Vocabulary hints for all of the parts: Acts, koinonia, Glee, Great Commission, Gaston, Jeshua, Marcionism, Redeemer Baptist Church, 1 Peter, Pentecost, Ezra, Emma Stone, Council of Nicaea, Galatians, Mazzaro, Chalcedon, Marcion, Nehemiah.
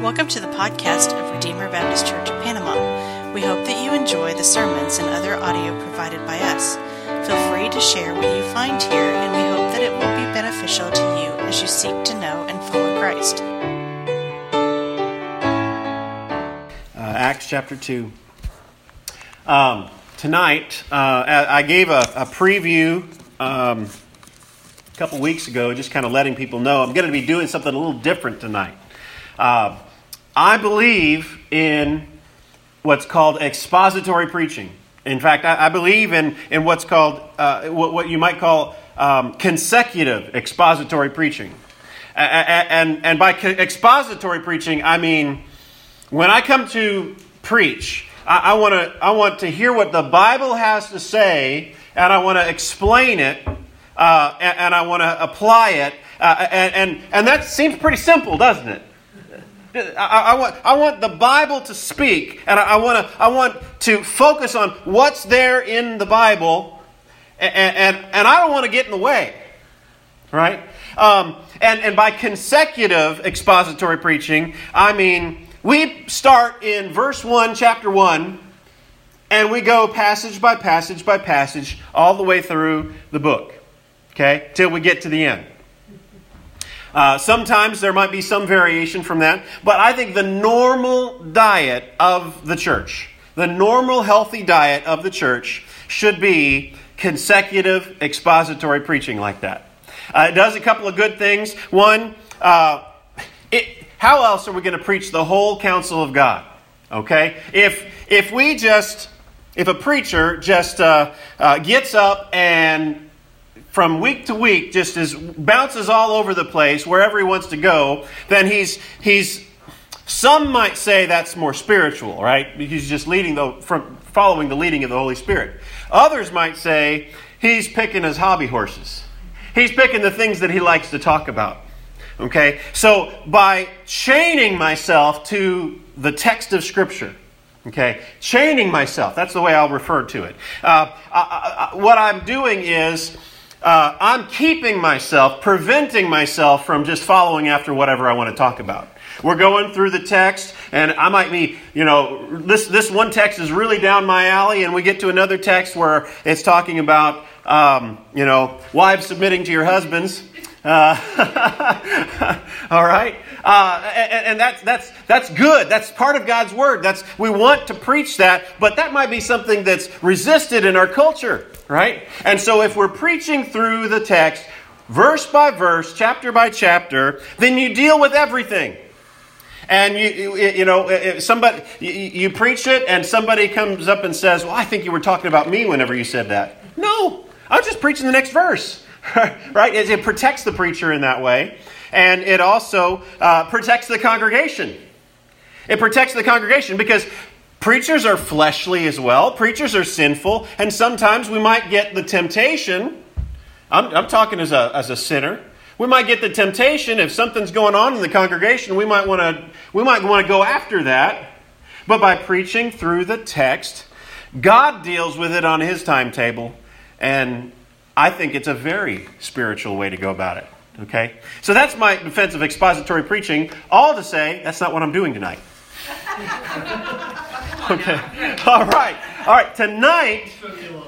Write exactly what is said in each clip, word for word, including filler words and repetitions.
Welcome to the podcast of Redeemer Baptist Church of Panama. We hope that you enjoy the sermons and other audio provided by us. Feel free to share what you find here, and we hope that it will be beneficial to you as you seek to know and follow Christ. Uh, Acts chapter two. Um, tonight, uh, I gave a, a preview um, a couple weeks ago, just kind of letting people know I'm going to be doing something a little different tonight. Uh, I believe in what's called expository preaching. In fact, I, I believe in, in what's called, uh, what, what you might call um, consecutive expository preaching. A, a, and, and by expository preaching, I mean, when I come to preach, I, I want to I want to hear what the Bible has to say, and I want to explain it, uh, and, and I want to apply it. Uh, and, and, and that seems pretty simple, doesn't it? I, I want I want the Bible to speak, and I, I want to I want to focus on what's there in the Bible, and and, and I don't want to get in the way, right? Um, and and by consecutive expository preaching, I mean we start in verse one, chapter one, and we go passage by passage by passage all the way through the book, okay, till we get to the end. Uh, sometimes there might be some variation from that, but I think the normal diet of the church, the normal healthy diet of the church should be consecutive expository preaching like that. Uh, it does a couple of good things. One, uh, it, how else are we going to preach the whole counsel of God? Okay, if if we just, if a preacher just uh, uh, gets up and from week to week, just as bounces all over the place, wherever he wants to go, then he's, he's some might say that's more spiritual, right? He's just leading the, from following the leading of the Holy Spirit. Others might say he's picking his hobby horses. He's picking the things that he likes to talk about, okay? So by chaining myself to the text of Scripture, okay, chaining myself, that's the way I'll refer to it. Uh, I, I, what I'm doing is... Uh, I'm keeping myself, preventing myself from just following after whatever I want to talk about. We're going through the text, and I might be, you know, this this one text is really down my alley, and we get to another text where it's talking about, um, you know, wives submitting to your husbands. Uh, all right, uh, and, and that's that's that's good. That's part of God's word. That's we want to preach that, but that might be something that's resisted in our culture, right? And so, if we're preaching through the text, verse by verse, chapter by chapter, then you deal with everything. And you, you, you know, somebody you, you preach it, and somebody comes up and says, "Well, I think you were talking about me whenever you said that." No, I was just preaching the next verse. Right? It, it protects the preacher in that way. And it also uh, protects the congregation. It protects the congregation because preachers are fleshly as well. Preachers are sinful. And sometimes we might get the temptation. I'm, I'm talking as a as a sinner. We might get the temptation if something's going on in the congregation. We might want to we might want to go after that. But by preaching through the text, God deals with it on His timetable, and I think it's a very spiritual way to go about it, okay? So that's my defense of expository preaching, all to say that's not what I'm doing tonight. Okay, all right, all right, tonight,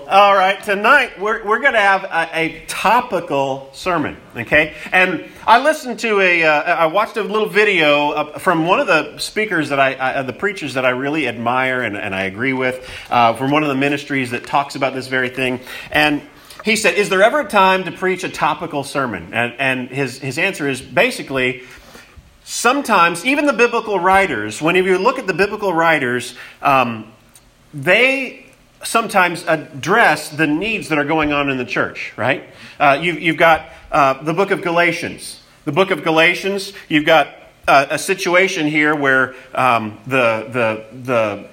all right, tonight we're we're going to have a, a topical sermon, okay? And I listened to a, uh, I watched a little video from one of the speakers that I, I the preachers that I really admire and, and I agree with, uh, from one of the ministries that talks about this very thing, and he said, is there ever a time to preach a topical sermon? And, and his, his answer is basically, sometimes, even the biblical writers, when you look at the biblical writers, um, they sometimes address the needs that are going on in the church, right? Uh, you, you've got uh, the book of Galatians. The book of Galatians, you've got uh, a situation here where um, the the the...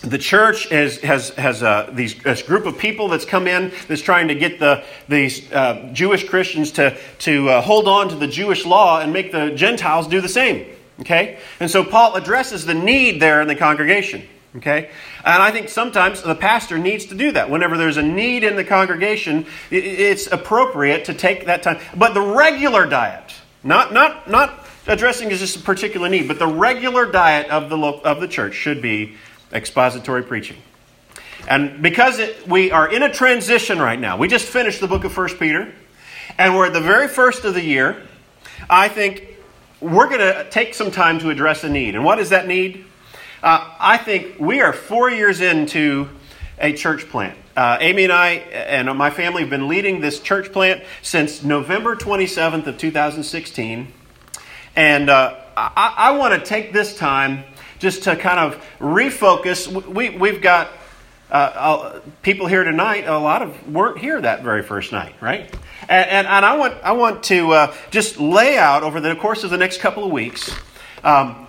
The church is, has has uh, these, this group of people that's come in that's trying to get the these uh, Jewish Christians to to uh, hold on to the Jewish law and make the Gentiles do the same. Okay, and so Paul addresses the need there in the congregation. Okay, and I think sometimes the pastor needs to do that. Whenever there's a need in the congregation, it's appropriate to take that time. But the regular diet, Not not not addressing just a particular need, but the regular diet of the of the church should be expository preaching. And because it, we are in a transition right now, we just finished the book of First Peter, and we're at the very first of the year, I think we're going to take some time to address a need. And what is that need? Uh, I think we are four years into a church plant. Uh, Amy and I and my family have been leading this church plant since November twenty-seventh of two thousand sixteen. And uh, I, I want to take this time just to kind of refocus. We, we've got uh, uh, people here tonight. A lot of weren't here that very first night, right? And, and, and I want I want to uh, just lay out over the course of the next couple of weeks, um,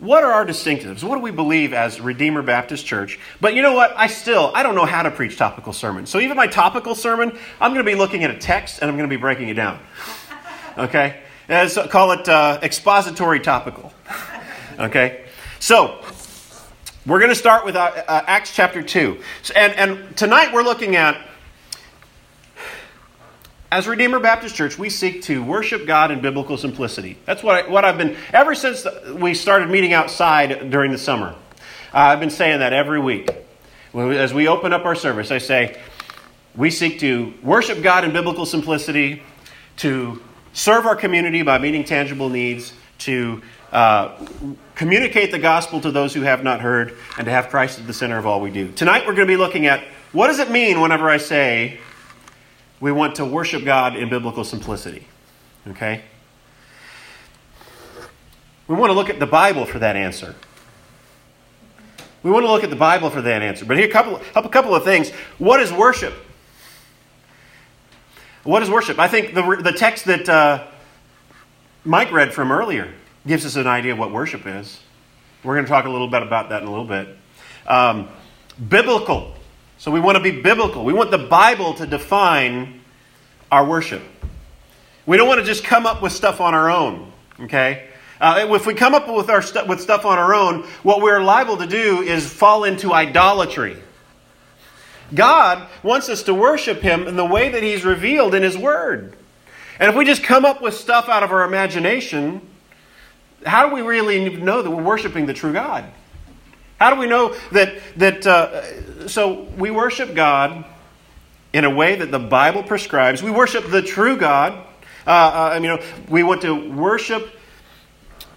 what are our distinctives? What do we believe as Redeemer Baptist Church? But you know what? I still, I don't know how to preach topical sermons. So even my topical sermon, I'm going to be looking at a text and I'm going to be breaking it down. Okay? And so call it uh, expository topical. Okay? So, we're going to start with uh, uh, Acts chapter two. So, and, and tonight we're looking at, as Redeemer Baptist Church, we seek to worship God in biblical simplicity. That's what, I, what I've been, ever since the, we started meeting outside during the summer. Uh, I've been saying that every week. As we open up our service, I say, we seek to worship God in biblical simplicity, to serve our community by meeting tangible needs, to uh, communicate the gospel to those who have not heard, and to have Christ at the center of all we do. Tonight we're going to be looking at, what does it mean whenever I say we want to worship God in biblical simplicity? Okay? We want to look at the Bible for that answer. We want to look at the Bible for that answer. But here a couple, a couple of things. What is worship? What is worship? I think the the text that uh, Mike read from earlier gives us an idea of what worship is. We're going to talk a little bit about that in a little bit. Um, biblical. So we want to be biblical. We want the Bible to define our worship. We don't want to just come up with stuff on our own. Okay? Uh, if we come up with our stu- with stuff on our own, what we're liable to do is fall into idolatry. God wants us to worship Him in the way that He's revealed in His Word. And if we just come up with stuff out of our imagination, how do we really know that we're worshiping the true God? How do we know that... that uh, so we worship God in a way that the Bible prescribes. We worship the true God. Uh, uh, I mean, you know, we want to worship...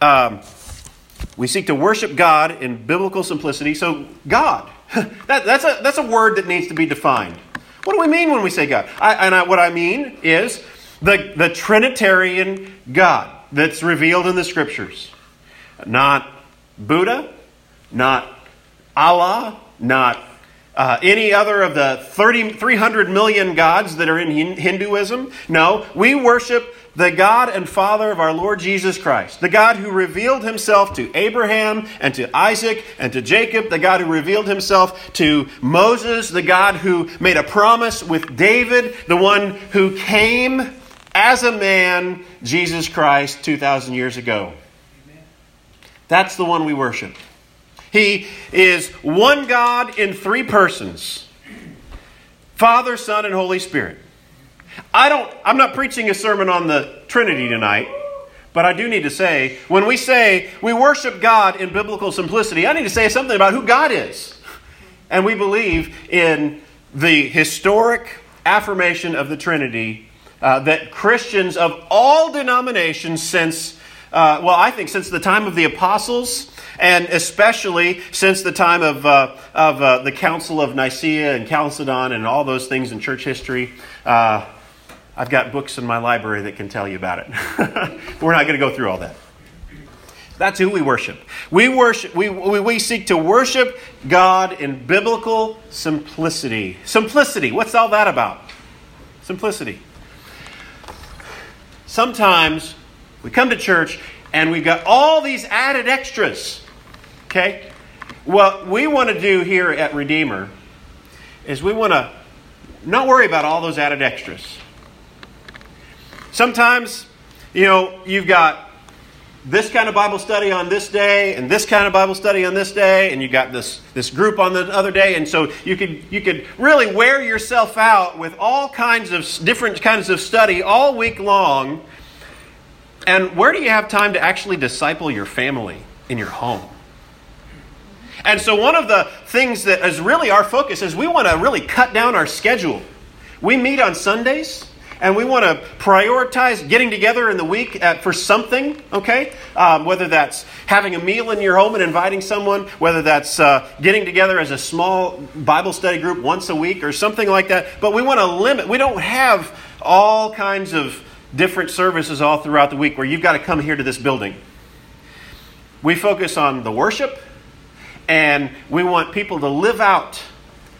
Um, we seek to worship God in biblical simplicity. So God... That, that's a that's a word that needs to be defined. What do we mean when we say God? I, and I, what I mean is the, the Trinitarian God that's revealed in the Scriptures. Not Buddha, not Allah, not uh, any other of the thirty, three hundred million gods that are in Hinduism. No, we worship the God and Father of our Lord Jesus Christ, the God who revealed Himself to Abraham and to Isaac and to Jacob, the God who revealed Himself to Moses, the God who made a promise with David, the one who came as a man, Jesus Christ, two thousand years ago. Amen. That's the one we worship. He is one God in three persons, Father, Son, and Holy Spirit. I don't, I'm not preaching a sermon on the Trinity tonight, but I do need to say, when we say we worship God in biblical simplicity, I need to say something about who God is. And we believe in the historic affirmation of the Trinity uh, that Christians of all denominations since, uh, well, I think since the time of the apostles, and especially since the time of uh, of uh, the Council of Nicaea and Chalcedon and all those things in church history, uh, I've got books in my library that can tell you about it. We're not going to go through all that. That's who we worship. We worship. We, we we seek to worship God in biblical simplicity. Simplicity. What's all that about? Simplicity. Sometimes we come to church and we've got all these added extras. Okay? What we want to do here at Redeemer is we want to not worry about all those added extras. Sometimes, you know, you've got this kind of Bible study on this day, and this kind of Bible study on this day, and you got this this group on the other day, and so you could you could really wear yourself out with all kinds of different kinds of study all week long, And where do you have time to actually disciple your family in your home? And so one of the things that is really our focus is we want to really cut down our schedule. We meet on Sundays, and we want to prioritize getting together in the week at, for something, okay? Um, whether that's having a meal in your home and inviting someone, whether that's uh, getting together as a small Bible study group once a week or something like that. But we want to limit. We don't have all kinds of different services all throughout the week where you've got to come here to this building. We focus on the worship, and we want people to live out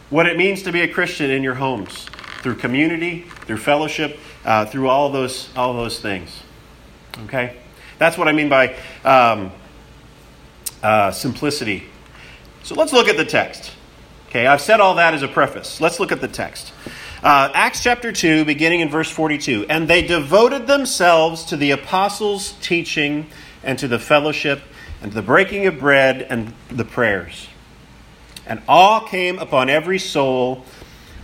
what it means to be a Christian in your homes. Through community, through fellowship, uh, through all those all those things. Okay? That's what I mean by um, uh, simplicity. So let's look at the text. Okay, I've said all that as a preface. Let's look at the text. Uh, Acts chapter two, beginning in verse forty-two. And they devoted themselves to the apostles' teaching and to the fellowship and to the breaking of bread and the prayers. And awe came upon every soul,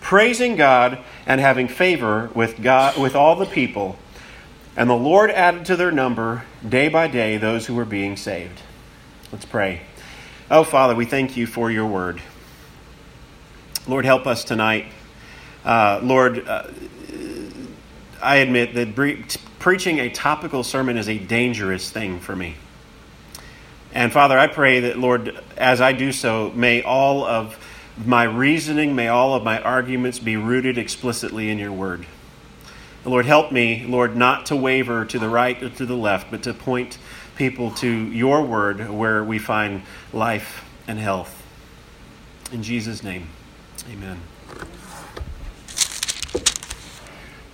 praising God and having favor with God, with all the people. And the Lord added to their number day by day those who were being saved. Let's pray. Oh, Father, we thank you for your word. Lord, help us tonight. Uh, Lord, uh, I admit that pre- preaching a topical sermon is a dangerous thing for me. And Father, I pray that, Lord, as I do so, may all of my reasoning, may all of my arguments be rooted explicitly in your word. Lord, help me, Lord, not to waver to the right or to the left, but to point people to your word where we find life and health. In Jesus' name, amen.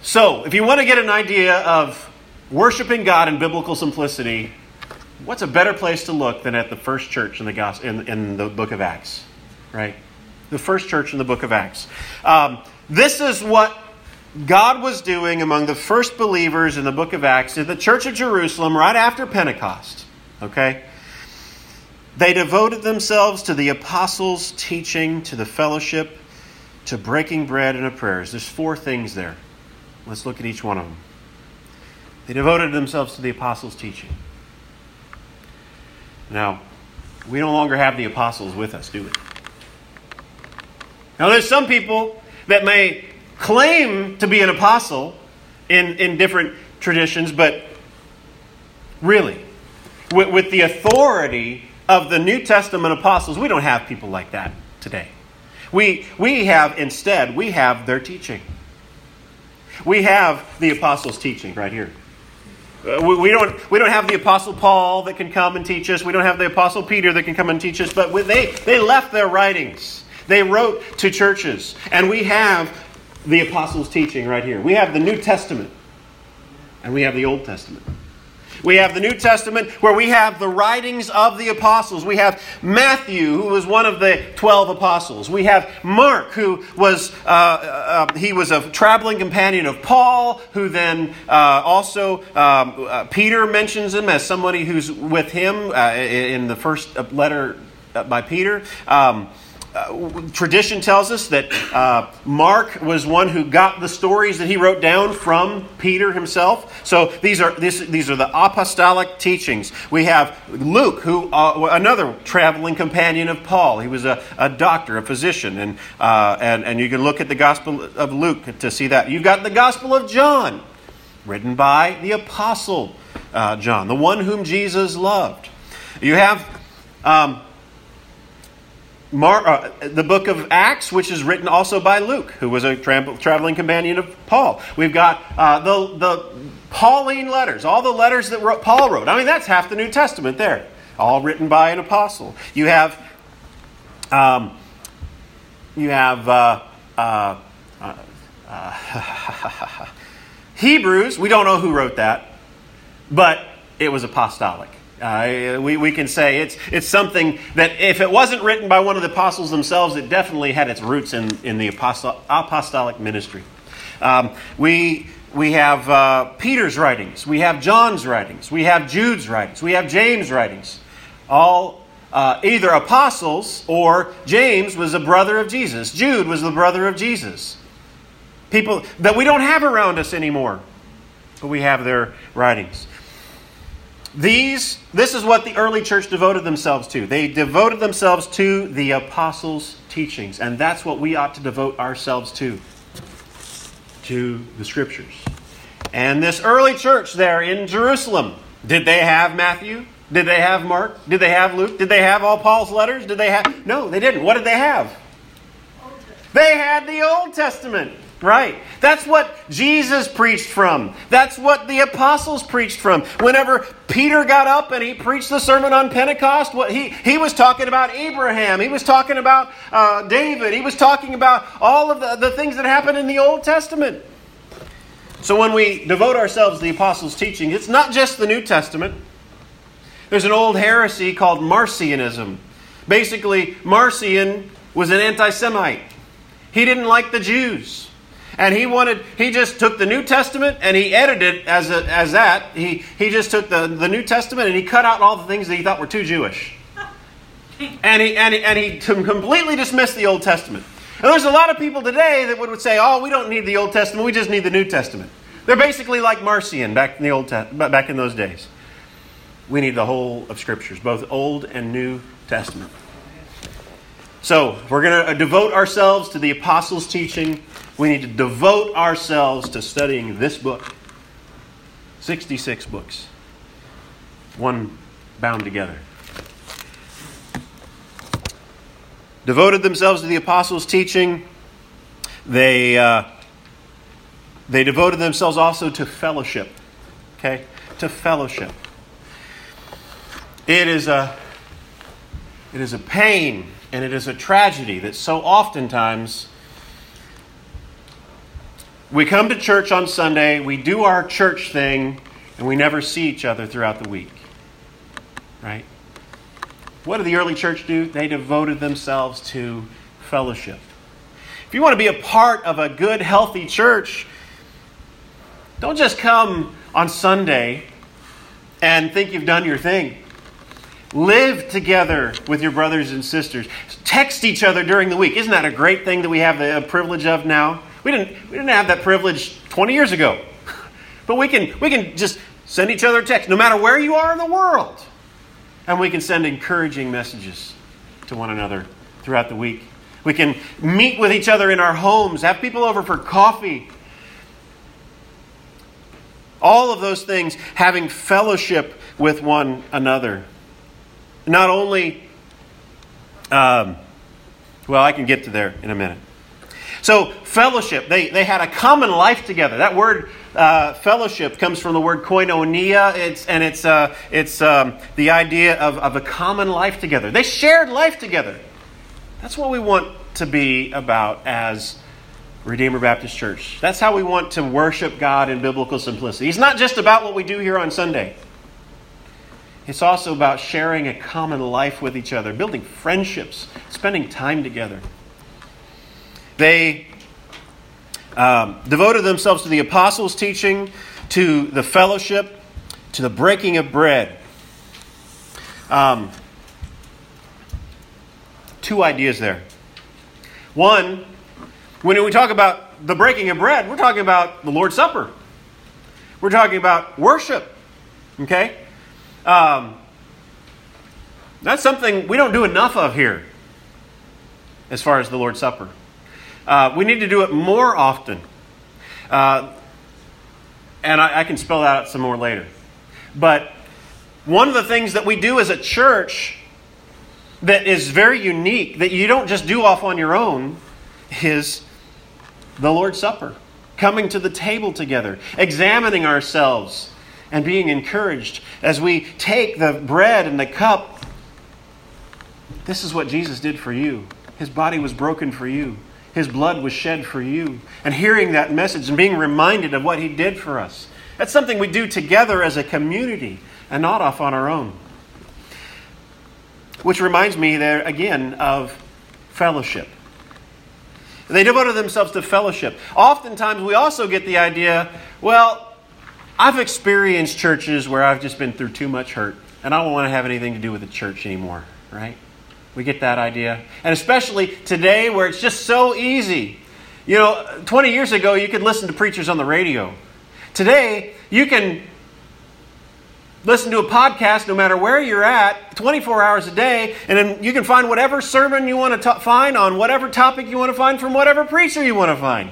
So, if you want to get an idea of worshiping God in biblical simplicity, what's a better place to look than at the first church in the gospel, in, in the book of Acts, right? The first church in the book of Acts. Um, this is what God was doing among the first believers in the book of Acts in the church of Jerusalem right after Pentecost. Okay? They devoted themselves to the apostles' teaching, to the fellowship, to breaking bread and to prayers. There's four things there. Let's look at each one of them. They devoted themselves to the apostles' teaching. Now, we no longer have the apostles with us, do we? Now, there's some people that may claim to be an apostle in, in different traditions, but really, with, with the authority of the New Testament apostles, we don't have people like that today. We, we have, instead, we have their teaching. We have the apostles' teaching right here. Uh, we, we don't we don't have the Apostle Paul that can come and teach us. We don't have the Apostle Peter that can come and teach us, but with, they, they left their writings. They wrote to churches, and we have the apostles' teaching right here. We have the New Testament, and we have the Old Testament. We have the New Testament where we have the writings of the apostles. We have Matthew, who was one of the twelve apostles. We have Mark, who was uh, uh, he was a traveling companion of Paul, who then uh, also um, uh, Peter mentions him as somebody who's with him uh, in the first letter by Peter. Um, Uh, tradition tells us that uh, Mark was one who got the stories that he wrote down from Peter himself. So these are this, these are the apostolic teachings. We have Luke, who uh, another traveling companion of Paul. He was a, a doctor, a physician, and uh, and and you can look at the Gospel of Luke to see that. You've got the Gospel of John, written by the Apostle uh, John, the one whom Jesus loved. You have. Um, Mar- uh, the book of Acts, which is written also by Luke, who was a tra- traveling companion of Paul. We've got uh, the, the Pauline letters, all the letters that wrote, Paul wrote. I mean, that's half the New Testament there, all written by an apostle. You have, um, you have uh, uh, uh, uh, Hebrews. We don't know who wrote that, but it was apostolic. Uh, we, we can say it's it's something that if it wasn't written by one of the apostles themselves, it definitely had its roots in, in the apostle, apostolic ministry. Um, we we have uh, Peter's writings. We have John's writings. We have Jude's writings. We have James' writings. All uh, either apostles or James was a brother of Jesus. Jude was the brother of Jesus. People that we don't have around us anymore, but we have their writings. These, this is what the early church devoted themselves to. They devoted themselves to the apostles' teachings. And that's what we ought to devote ourselves to, to the Scriptures. And this early church there in Jerusalem, did they have Matthew? Did they have Mark? Did they have Luke? Did they have all Paul's letters? Did they have? No, they didn't. What did they have? They had the Old Testament. Right. That's what Jesus preached from. That's what the apostles preached from. Whenever Peter got up and he preached the sermon on Pentecost, what he, he was talking about Abraham. He was talking about uh, David. He was talking about all of the, the things that happened in the Old Testament. So when we devote ourselves to the apostles' teaching, it's not just the New Testament. There's an old heresy called Marcionism. Basically, Marcion was an anti-Semite. He didn't like the Jews. And he wanted, he just took the New Testament and he edited it as a, as that. He he just took the, the New Testament and he cut out all the things that he thought were too Jewish. And he and he, and he completely dismissed the Old Testament. And there's a lot of people today that would, would say, "Oh, we don't need the Old Testament. We just need the New Testament." They're basically like Marcion back in the old te- back in those days. We need the whole of Scriptures, both Old and New Testament. So we're going to devote ourselves to the apostles' teaching. We need to devote ourselves to studying this book. sixty-six books. One bound together. Devoted themselves to the apostles' teaching. They uh, they devoted themselves also to fellowship. Okay? To fellowship. It is a it is a pain and it is a tragedy that so oftentimes we come to church on Sunday, we do our church thing, and we never see each other throughout the week. Right? What did the early church do? They devoted themselves to fellowship. If you want to be a part of a good, healthy church, don't just come on Sunday and think you've done your thing. Live together with your brothers and sisters. Text each other during the week. Isn't that a great thing that we have the privilege of now? We didn't we didn't have that privilege twenty years ago. But we can we can just send each other a text, no matter where you are in the world. And we can send encouraging messages to one another throughout the week. We can meet with each other in our homes, have people over for coffee. All of those things, having fellowship with one another. Not only, um, well, I can get to there in a minute. So fellowship, they, they had a common life together. That word uh, fellowship comes from the word koinonia, it's, and it's uh, it's um, the idea of, of a common life together. They shared life together. That's what we want to be about as Redeemer Baptist Church. That's how we want to worship God in biblical simplicity. It's not just about what we do here on Sunday. It's also about sharing a common life with each other, building friendships, spending time together. They um, devoted themselves to the apostles' teaching, to the fellowship, to the breaking of bread. Um, two ideas there. One, when we talk about the breaking of bread, we're talking about the Lord's Supper. We're talking about worship. Okay? Um, that's something we don't do enough of here as far as the Lord's Supper. Uh, we need to do it more often. Uh, and I, I can spell that out some more later. But one of the things that we do as a church that is very unique, that you don't just do off on your own, is the Lord's Supper. Coming to the table together, examining ourselves, and being encouraged as we take the bread and the cup. This is what Jesus did for you. His body was broken for you. His blood was shed for you. And hearing that message and being reminded of what He did for us. That's something we do together as a community and not off on our own. Which reminds me there again of fellowship. They devoted themselves to fellowship. Oftentimes we also get the idea, well, I've experienced churches where I've just been through too much hurt, and I don't want to have anything to do with the church anymore, right? We get that idea. And especially today where it's just so easy. You know, twenty years ago, you could listen to preachers on the radio. Today, you can listen to a podcast no matter where you're at, twenty-four hours a day, and then you can find whatever sermon you want to find on whatever topic you want to find from whatever preacher you want to find.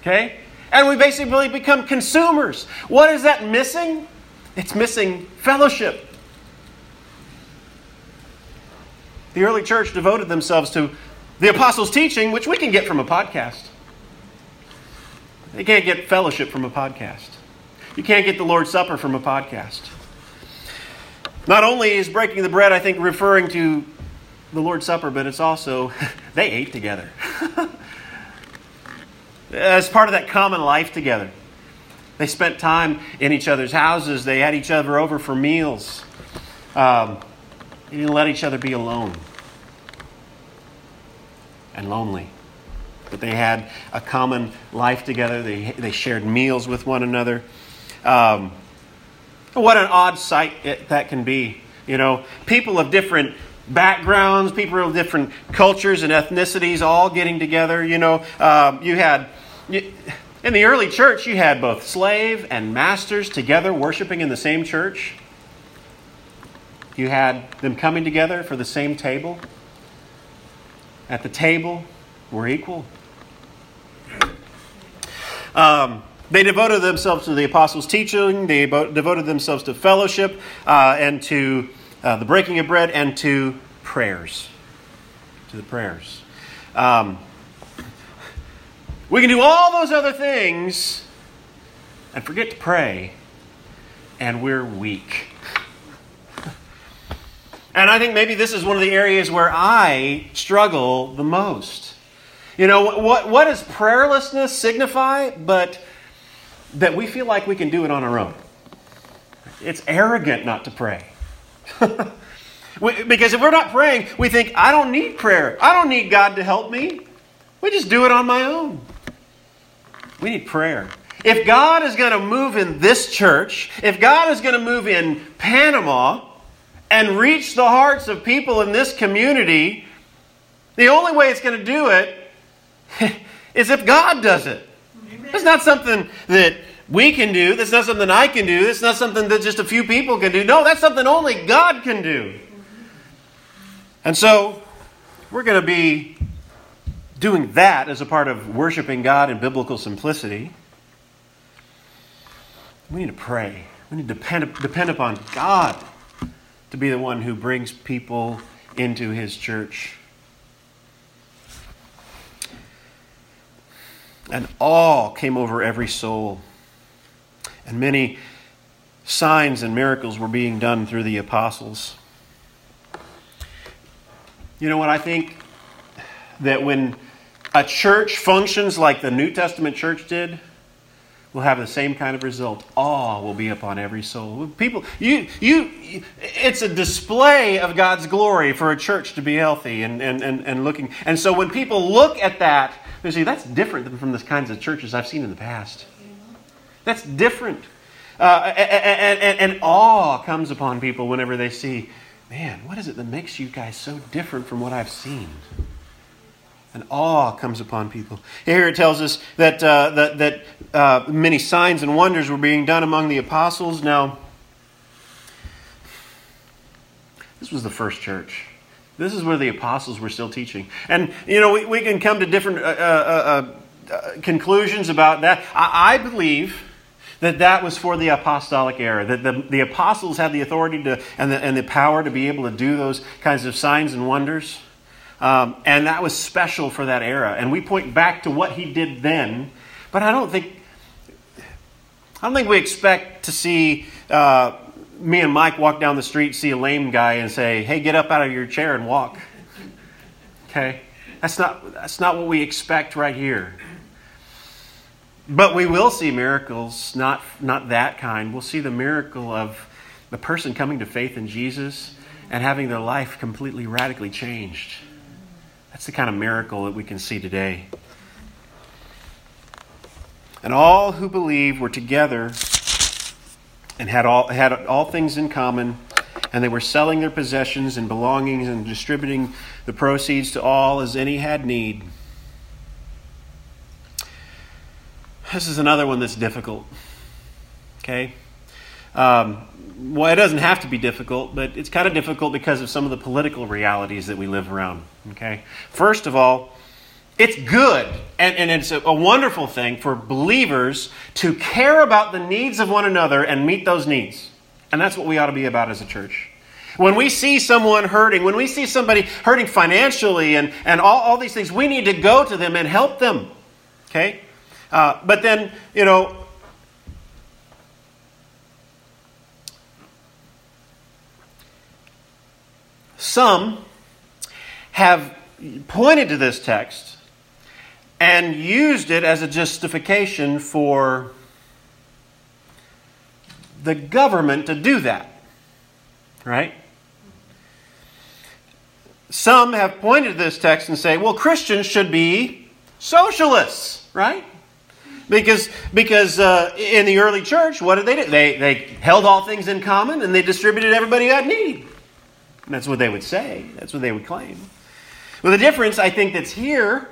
Okay? And we basically become consumers. What is that missing? It's missing fellowship. The early church devoted themselves to the apostles' teaching, which we can get from a podcast. You can't get fellowship from a podcast. You can't get the Lord's Supper from a podcast. Not only is breaking the bread, I think, referring to the Lord's Supper, but it's also, they ate together. As part of that common life together. They spent time in each other's houses. They had each other over for meals. Um, they didn't let each other be alone and lonely. But they had a common life together. They, they shared meals with one another. Um, what an odd sight it, that can be. You know, people of different backgrounds, people of different cultures and ethnicities all getting together. You know, um, you had, you, in the early church, you had both slave and masters together worshiping in the same church. You had them coming together for the same table. At the table, we're equal. Um, they devoted themselves to the apostles' teaching. They devoted themselves to fellowship uh, and to uh, the breaking of bread and to prayers. To the prayers. Um, we can do all those other things and forget to pray, and we're weak. And I think maybe this is one of the areas where I struggle the most. You know, what, what does prayerlessness signify? But that we feel like we can do it on our own. It's arrogant not to pray. we, because if we're not praying, we think, I don't need prayer. I don't need God to help me. We just do it on my own. We need prayer. If God is going to move in this church, if God is going to move in Panama and reach the hearts of people in this community, the only way it's going to do it is if God does it. It's not something that we can do. That's not something I can do. That's not something that just a few people can do. No, that's something only God can do. And so we're going to be doing that as a part of worshiping God in biblical simplicity. We need to pray. We need to depend, depend upon God to be the one who brings people into His church. And awe came over every soul. And many signs and miracles were being done through the apostles. You know what? I think that when a church functions like the New Testament church did, we'll have the same kind of result. Awe will be upon every soul. People, you, you, it's a display of God's glory for a church to be healthy and and and, and looking. And so when people look at that, they see that's different than from the kinds of churches I've seen in the past. That's different, uh, and, and, and awe comes upon people whenever they see, man, what is it that makes you guys so different from what I've seen? And awe comes upon people. Here it tells us that uh, that, that uh, many signs and wonders were being done among the apostles. Now, this was the first church. This is where the apostles were still teaching. And, you know, we, we can come to different uh, uh, uh, conclusions about that. I, I believe that that was for the apostolic era, that the, the apostles had the authority to and the, and the power to be able to do those kinds of signs and wonders. Um, and that was special for that era. And we point back to what he did then, but I don't think I don't think we expect to see uh, me and Mike walk down the street, see a lame guy, and say, "Hey, get up out of your chair and walk." Okay, that's not that's not what we expect right here. But we will see miracles, not not that kind. We'll see the miracle of the person coming to faith in Jesus and having their life completely radically changed. That's the kind of miracle that we can see today. And all who believed were together and had all had all things in common, and they were selling their possessions and belongings and distributing the proceeds to all as any had need. This is another one that's difficult. Okay? Um, well, it doesn't have to be difficult, but it's kind of difficult because of some of the political realities that we live around. Okay? First of all, it's good, and, and it's a, a wonderful thing for believers to care about the needs of one another and meet those needs. And that's what we ought to be about as a church. When we see someone hurting, when we see somebody hurting financially and, and all, all these things, we need to go to them and help them. Okay? Uh, but then, you know, some have pointed to this text and used it as a justification for the government to do that, right? Some have pointed to this text and say, well, Christians should be socialists, right? Because because uh, in the early church, what did they do? They, they held all things in common and they distributed everybody at need. And that's what they would say. That's what they would claim. Well, the difference I think that's here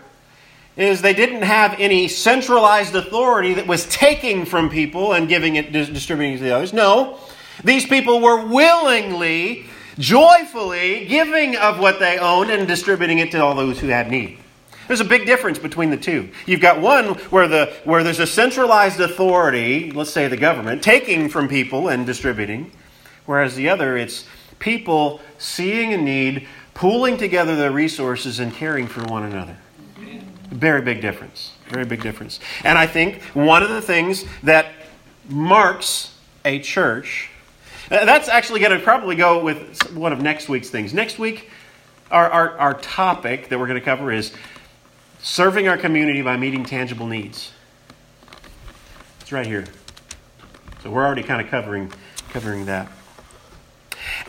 is they didn't have any centralized authority that was taking from people and giving it, distributing it to the others. No, these people were willingly, joyfully giving of what they owned and distributing it to all those who had need. There's a big difference between the two. You've got one where the where there's a centralized authority, let's say the government, taking from people and distributing, whereas the other, it's people seeing a need, pooling together their resources and caring for one another. Very big difference. Very big difference. And I think one of the things that marks a church, that's actually going to probably go with one of next week's things. Next week, our our, our topic that we're going to cover is serving our community by meeting tangible needs. It's right here. So we're already kind of covering covering that.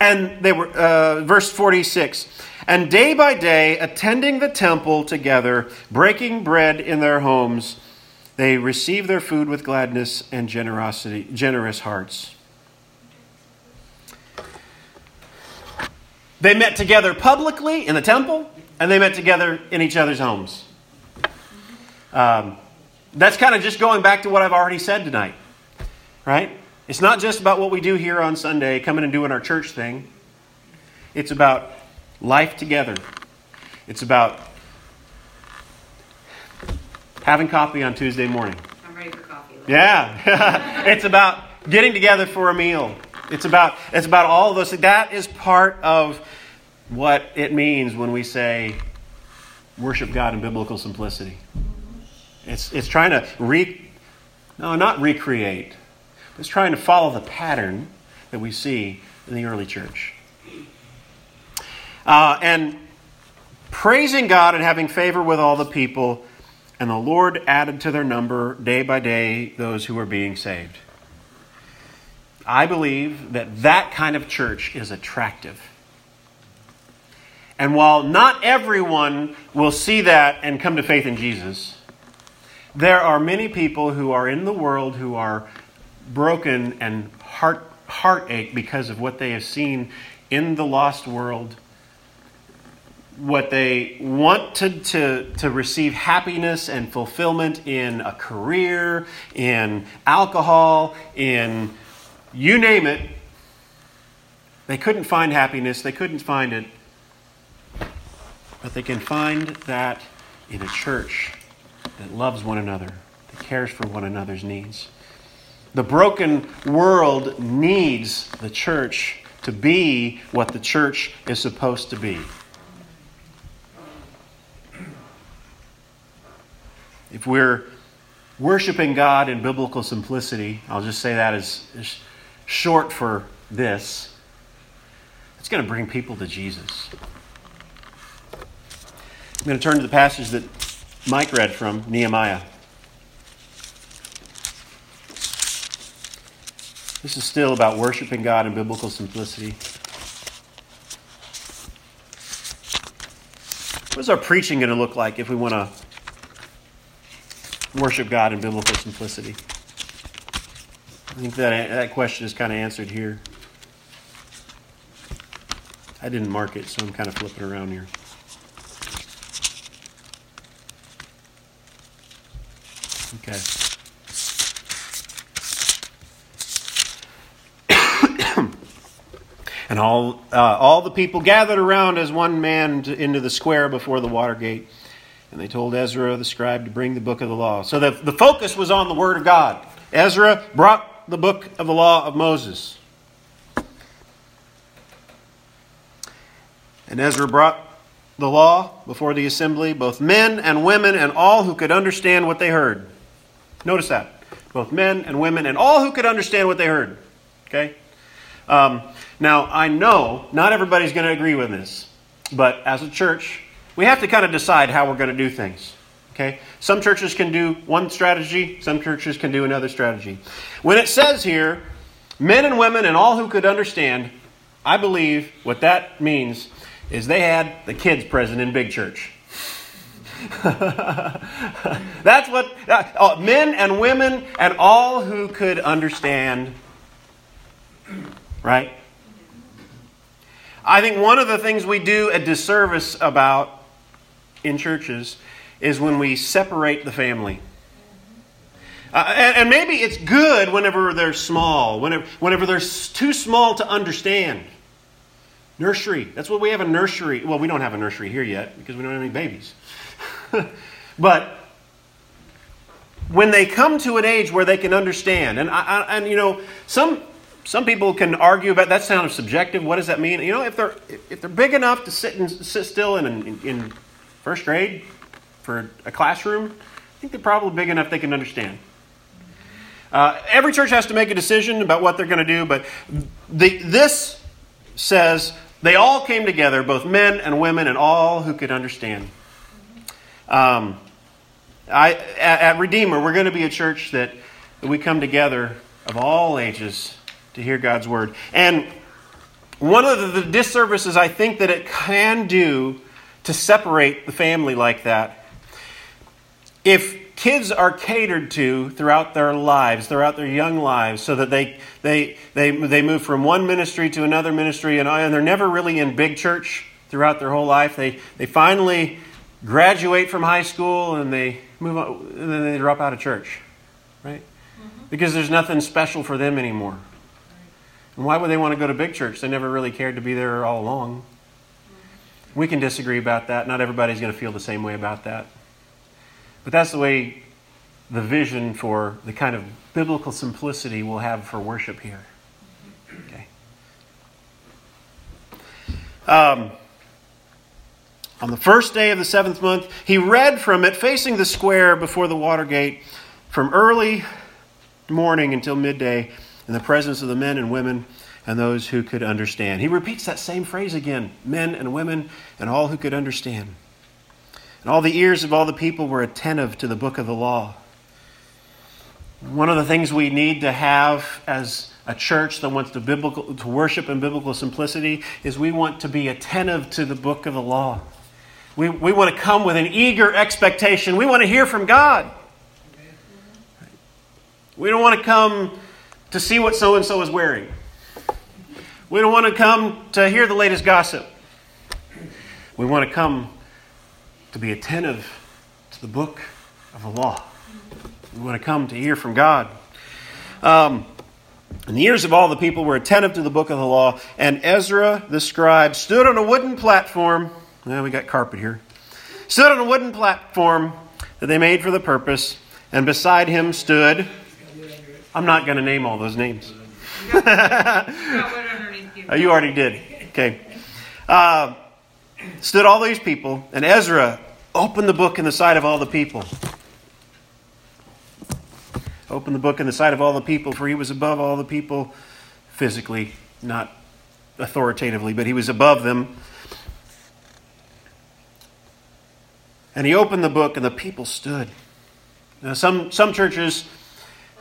And they were, uh, verse forty-six, and day by day, attending the temple together, breaking bread in their homes, they received their food with gladness and generosity, generous hearts. They met together publicly in the temple, and they met together in each other's homes. Um, that's kind of just going back to what I've already said tonight, right? It's not just about what we do here on Sunday, coming and doing our church thing. It's about life together. It's about having coffee on Tuesday morning. I'm ready for coffee. Yeah. It's about getting together for a meal. It's about it's about all of those things. That is part of what it means when we say worship God in biblical simplicity. It's it's trying to re no, not recreate. It's trying to follow the pattern that we see in the early church. Uh, and praising God and having favor with all the people, and the Lord added to their number day by day those who were being saved. I believe that that kind of church is attractive. And while not everyone will see that and come to faith in Jesus, there are many people who are in the world who are broken and heart heartache because of what they have seen in the lost world, what they want to, to, to receive happiness and fulfillment in a career, in alcohol, in you name it. They couldn't find happiness, they couldn't find it, but they can find that in a church that loves one another, that cares for one another's needs. The broken world needs the church to be what the church is supposed to be. If we're worshiping God in biblical simplicity, I'll just say that is short for this, it's going to bring people to Jesus. I'm going to turn to the passage that Mike read from Nehemiah. This is still about worshiping God in biblical simplicity. What's our preaching going to look like if we want to worship God in biblical simplicity? I think that that question is kind of answered here. I didn't mark it, so I'm kind of flipping around here. Okay. And all uh, all the people gathered around as one man to, into the square before the water gate. And they told Ezra the scribe to bring the book of the law. So the, the focus was on the word of God. Ezra brought the book of the law of Moses. And Ezra brought the law before the assembly, both men and women and all who could understand what they heard. Notice that. Both men and women and all who could understand what they heard. Okay? Um, now, I know not everybody's going to agree with this, but as a church, we have to kind of decide how we're going to do things. Okay? Some churches can do one strategy. Some churches can do another strategy. When it says here, men and women and all who could understand, I believe what that means is they had the kids present in big church. That's what... Oh, men and women and all who could understand... Right? I think one of the things we do a disservice about in churches is when we separate the family. Uh, and, and maybe it's good whenever they're small, whenever, whenever they're too small to understand. Nursery. That's what we have a nursery. Well, we don't have a nursery here yet because we don't have any babies. But when they come to an age where they can understand, and, I, I, and you know, some... Some people can argue about that. Sounds subjective. What does that mean? You know, if they're if they're big enough to sit and sit still in, in in first grade for a classroom, I think they're probably big enough they can understand. Uh, every church has to make a decision about what they're going to do, but the, this says they all came together, both men and women, and all who could understand. Um, I at, at Redeemer, we're going to be a church that, that we come together of all ages to hear God's word. And one of the disservices I think that it can do to separate the family like that, if kids are catered to throughout their lives, throughout their young lives, so that they they they they move from one ministry to another ministry, and, and they're never really in big church throughout their whole life. They they finally graduate from high school and they move on, and then they drop out of church, right? Mm-hmm. Because there's nothing special for them anymore. Why would they want to go to big church? They never really cared to be there all along. We can disagree about that. Not everybody's going to feel the same way about that. But that's the way the vision for the kind of biblical simplicity we'll have for worship here. Okay. Um, on the first day of the seventh month, he read from it, facing the square before the water gate, from early morning until midday, in the presence of the men and women and those who could understand. He repeats that same phrase again, men and women and all who could understand. And all the ears of all the people were attentive to the book of the law. One of the things we need to have as a church that wants to biblical to worship in biblical simplicity is we want to be attentive to the book of the law. We, we want to come with an eager expectation. We want to hear from God. We don't want to come to see what so-and-so is wearing. We don't want to come to hear the latest gossip. We want to come to be attentive to the book of the law. We want to come to hear from God. Um, and the ears of all the people were attentive to the book of the law. And Ezra the scribe stood on a wooden platform. Now we got carpet here. Stood on a wooden platform that they made for the purpose. And beside him stood... I'm not going to name all those names. You already did. Okay. Uh, stood all these people, and Ezra opened the book in the sight of all the people. Opened the book in the sight of all the people, for he was above all the people physically, not authoritatively, but he was above them. And he opened the book, and the people stood. Now, some some churches...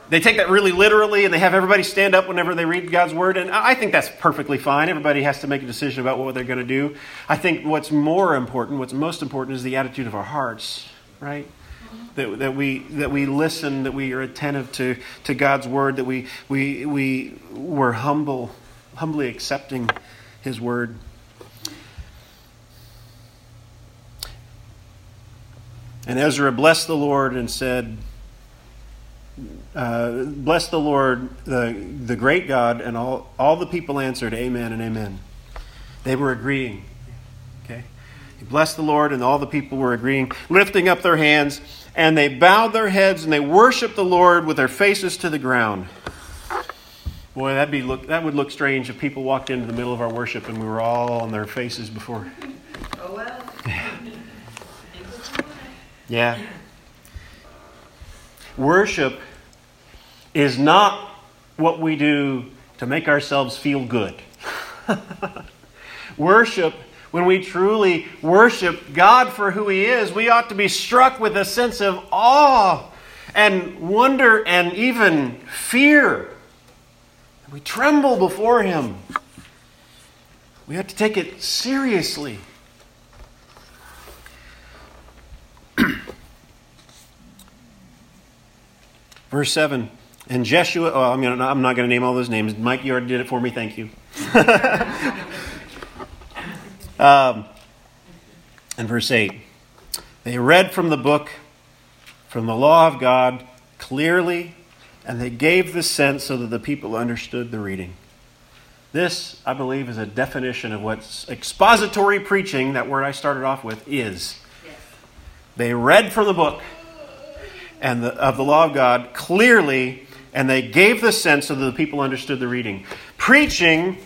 they take that really literally, and they have everybody stand up whenever they read God's word. And I think that's perfectly fine. Everybody has to make a decision about what they're going to do. I think what's more important, what's most important, is the attitude of our hearts, right? That, that we that we listen, that we are attentive to, to God's word, that we we we were humble, humbly accepting His word. And Ezra blessed the Lord and said, uh, "Bless the Lord, the the great God." And all all the people answered, "Amen and amen." They were agreeing. Okay, he blessed the Lord, and all the people were agreeing, lifting up their hands, and they bowed their heads and they worshiped the Lord with their faces to the ground. Boy, that'd be look that would look strange if people walked into the middle of our worship and we were all on their faces before. Oh well. Yeah. Worship is not what we do to make ourselves feel good. Worship, when we truly worship God for who He is, we ought to be struck with a sense of awe and wonder and even fear. We tremble before Him. We have to take it seriously. Verse seven, and Jeshua, oh, I'm, gonna, I'm not going to name all those names. Mike, you already did it for me. Thank you. um, and verse eight, they read from the book, from the law of God, clearly, and they gave the sense so that the people understood the reading. This, I believe, is a definition of what expository preaching, that word I started off with, is. Yes. They read from the book. And the, of the law of God clearly, and they gave the sense so that the people understood the reading. Preaching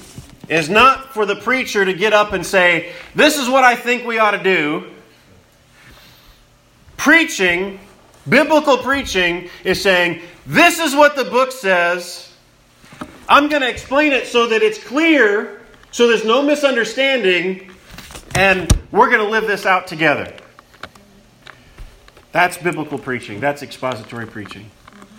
is not for the preacher to get up and say, "This is what I think we ought to do." Preaching, biblical preaching, is saying, "This is what the book says. I'm going to explain it so that it's clear, so there's no misunderstanding, and we're going to live this out together." That's biblical preaching. That's expository preaching.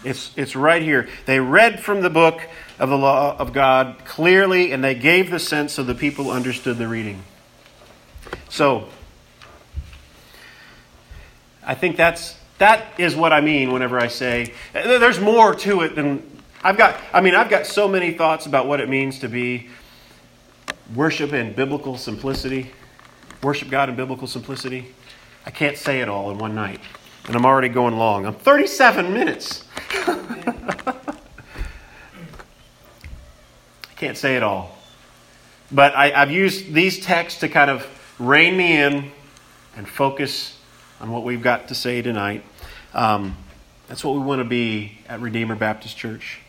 It's it's right here. They read from the book of the law of God clearly, and they gave the sense so the people understood the reading. So, I think that's that is what I mean whenever I say there's more to it than I've got. I mean, I've got so many thoughts about what it means to be worship in biblical simplicity, worship God in biblical simplicity. I can't say it all in one night. And I'm already going long. I'm thirty-seven minutes. I can't say it all. But I, I've used these texts to kind of rein me in and focus on what we've got to say tonight. Um, that's what we want to be at Redeemer Baptist Church.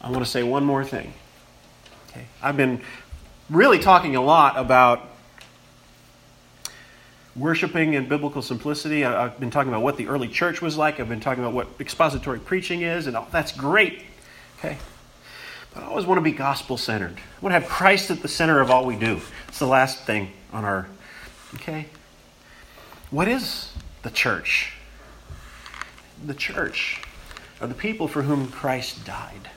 I want to say one more thing. Okay. I've been really talking a lot about worshiping in biblical simplicity. I've been talking about what the early church was like. I've been talking about what expository preaching is, and all that's great. Okay, but I always want to be gospel-centered. I want to have Christ at the center of all we do. It's the last thing on our. Okay, what is the church? The church are the people for whom Christ died,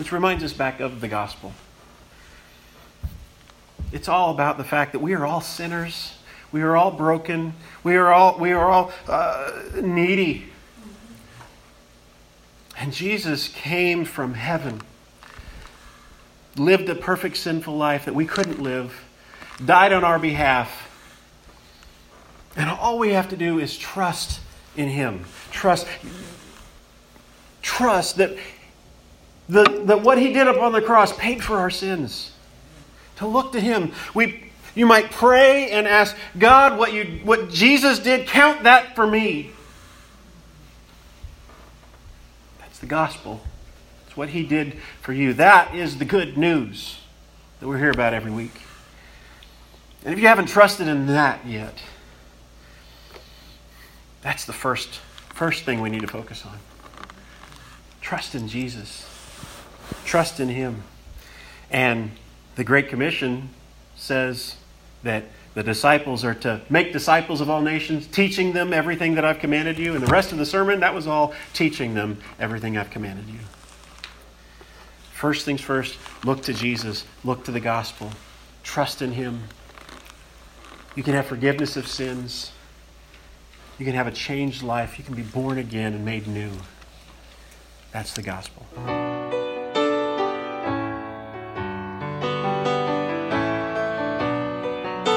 which reminds us back of the gospel. It's all about the fact that we are all sinners. We are all broken. We are all we are all uh, needy. And Jesus came from heaven, lived a perfect sinful life that we couldn't live, died on our behalf. And all we have to do is trust in Him. Trust, trust that the that what He did upon the cross paid for our sins. To look to Him. We, you might pray and ask, "God, what you, what Jesus did, count that for me." That's the gospel. It's what He did for you. That is the good news that we hear about every week. And if you haven't trusted in that yet, that's the first, first thing we need to focus on. Trust in Jesus. Trust in Him. And the Great Commission says that The disciples are to make disciples of all nations, teaching them everything that I've commanded you. And the rest of the sermon, that was all teaching them everything I've commanded you. First things first, look to Jesus. Look to the gospel. Trust in Him. You can have forgiveness of sins. You can have a changed life. You can be born again and made new. That's the gospel.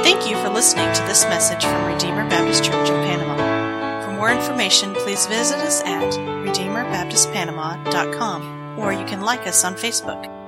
Thank you for listening to this message from Redeemer Baptist Church in Panama. For more information, please visit us at redeemer baptist panama dot com, or you can like us on Facebook.